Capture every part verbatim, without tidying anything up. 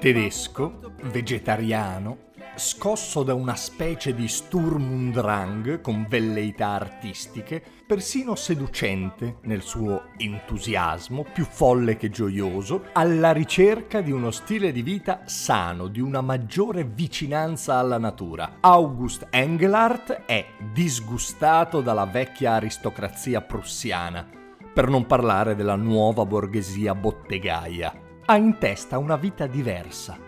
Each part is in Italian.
Tedesco, vegetariano, scosso da una specie di Sturm und Drang con velleità artistiche, persino seducente nel suo entusiasmo, più folle che gioioso, alla ricerca di uno stile di vita sano, di una maggiore vicinanza alla natura. August Engelhardt è disgustato dalla vecchia aristocrazia prussiana, per non parlare della nuova borghesia bottegaia. Ha in testa una vita diversa,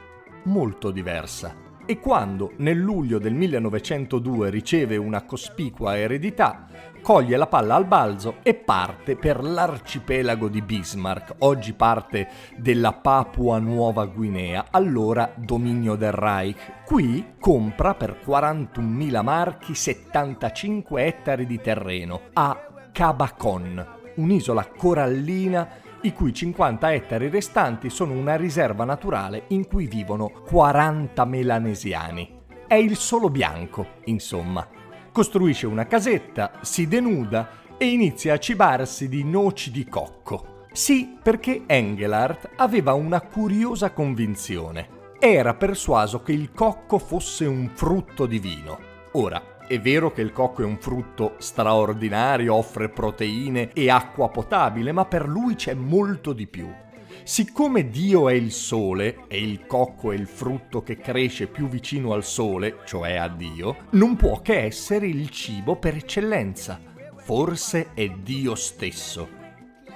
molto diversa. E quando, nel luglio del millenovecentodue, riceve una cospicua eredità, coglie la palla al balzo e parte per l'arcipelago di Bismarck, oggi parte della Papua Nuova Guinea, allora dominio del Reich. Qui compra per quarantunomila marchi settantacinque ettari di terreno a Kabakon, un'isola corallina i cui cinquanta ettari restanti sono una riserva naturale in cui vivono quaranta melanesiani. È il solo bianco, insomma. Costruisce una casetta, si denuda e inizia a cibarsi di noci di cocco. Sì, perché Engelhardt aveva una curiosa convinzione. Era persuaso che il cocco fosse un frutto divino. Ora, è vero che il cocco è un frutto straordinario, offre proteine e acqua potabile, ma per lui c'è molto di più. Siccome Dio è il sole e il cocco è il frutto che cresce più vicino al sole, cioè a Dio, non può che essere il cibo per eccellenza. Forse è Dio stesso.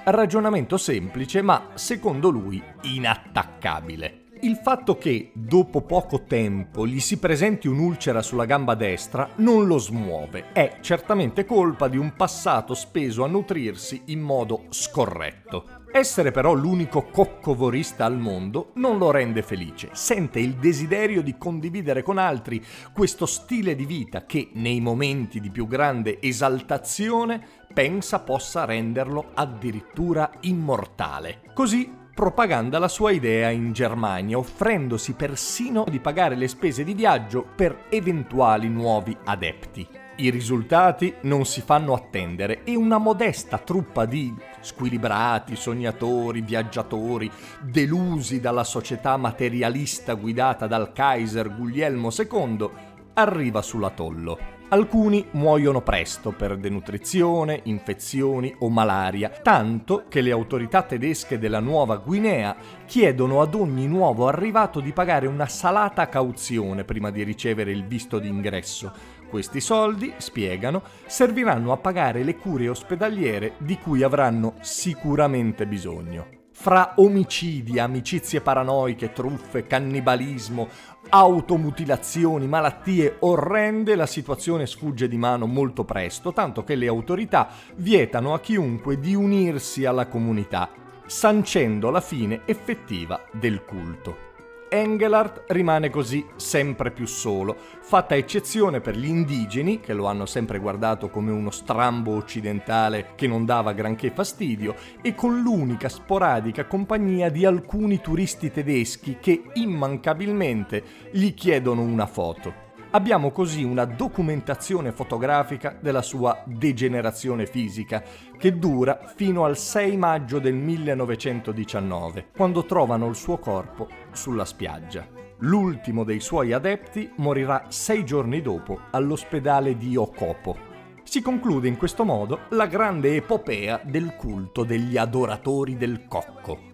Ragionamento semplice, ma secondo lui inattaccabile. Il fatto che, dopo poco tempo, gli si presenti un'ulcera sulla gamba destra non lo smuove. È certamente colpa di un passato speso a nutrirsi in modo scorretto. Essere però l'unico coccovorista al mondo non lo rende felice. Sente il desiderio di condividere con altri questo stile di vita che, nei momenti di più grande esaltazione, pensa possa renderlo addirittura immortale. Così propaganda la sua idea in Germania, offrendosi persino di pagare le spese di viaggio per eventuali nuovi adepti. I risultati non si fanno attendere e una modesta truppa di squilibrati, sognatori, viaggiatori, delusi dalla società materialista guidata dal Kaiser Guglielmo secondo, arriva sull'atollo. Alcuni muoiono presto per denutrizione, infezioni o malaria, tanto che le autorità tedesche della Nuova Guinea chiedono ad ogni nuovo arrivato di pagare una salata cauzione prima di ricevere il visto d'ingresso. Questi soldi, spiegano, serviranno a pagare le cure ospedaliere di cui avranno sicuramente bisogno. Fra omicidi, amicizie paranoiche, truffe, cannibalismo, automutilazioni, malattie orrende, la situazione sfugge di mano molto presto, tanto che le autorità vietano a chiunque di unirsi alla comunità, sancendo la fine effettiva del culto. Engelhardt rimane così sempre più solo, fatta eccezione per gli indigeni, che lo hanno sempre guardato come uno strambo occidentale che non dava granché fastidio, e con l'unica sporadica compagnia di alcuni turisti tedeschi che immancabilmente gli chiedono una foto. Abbiamo così una documentazione fotografica della sua degenerazione fisica, che dura fino al sei maggio del millenovecentodiciannove, quando trovano il suo corpo sulla spiaggia. L'ultimo dei suoi adepti morirà sei giorni dopo all'ospedale di Okopo. Si conclude in questo modo la grande epopea del culto degli adoratori del cocco.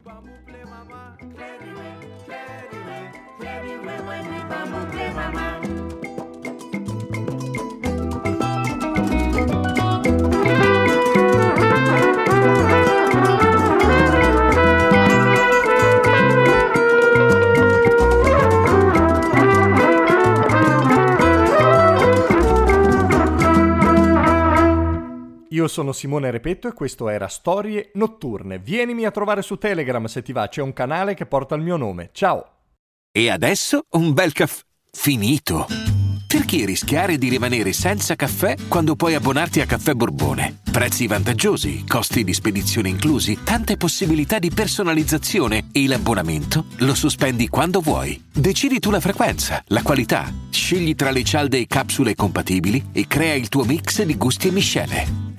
Io sono Simone Repetto e questo era Storie Notturne. Vienimi a trovare su Telegram se ti va, c'è un canale che porta il mio nome. Ciao! E adesso un bel caffè finito. Perché rischiare di rimanere senza caffè quando puoi abbonarti a Caffè Borbone? Prezzi vantaggiosi, costi di spedizione inclusi, tante possibilità di personalizzazione e l'abbonamento lo sospendi quando vuoi. Decidi tu la frequenza, la qualità, scegli tra le cialde e capsule compatibili e crea il tuo mix di gusti e miscele.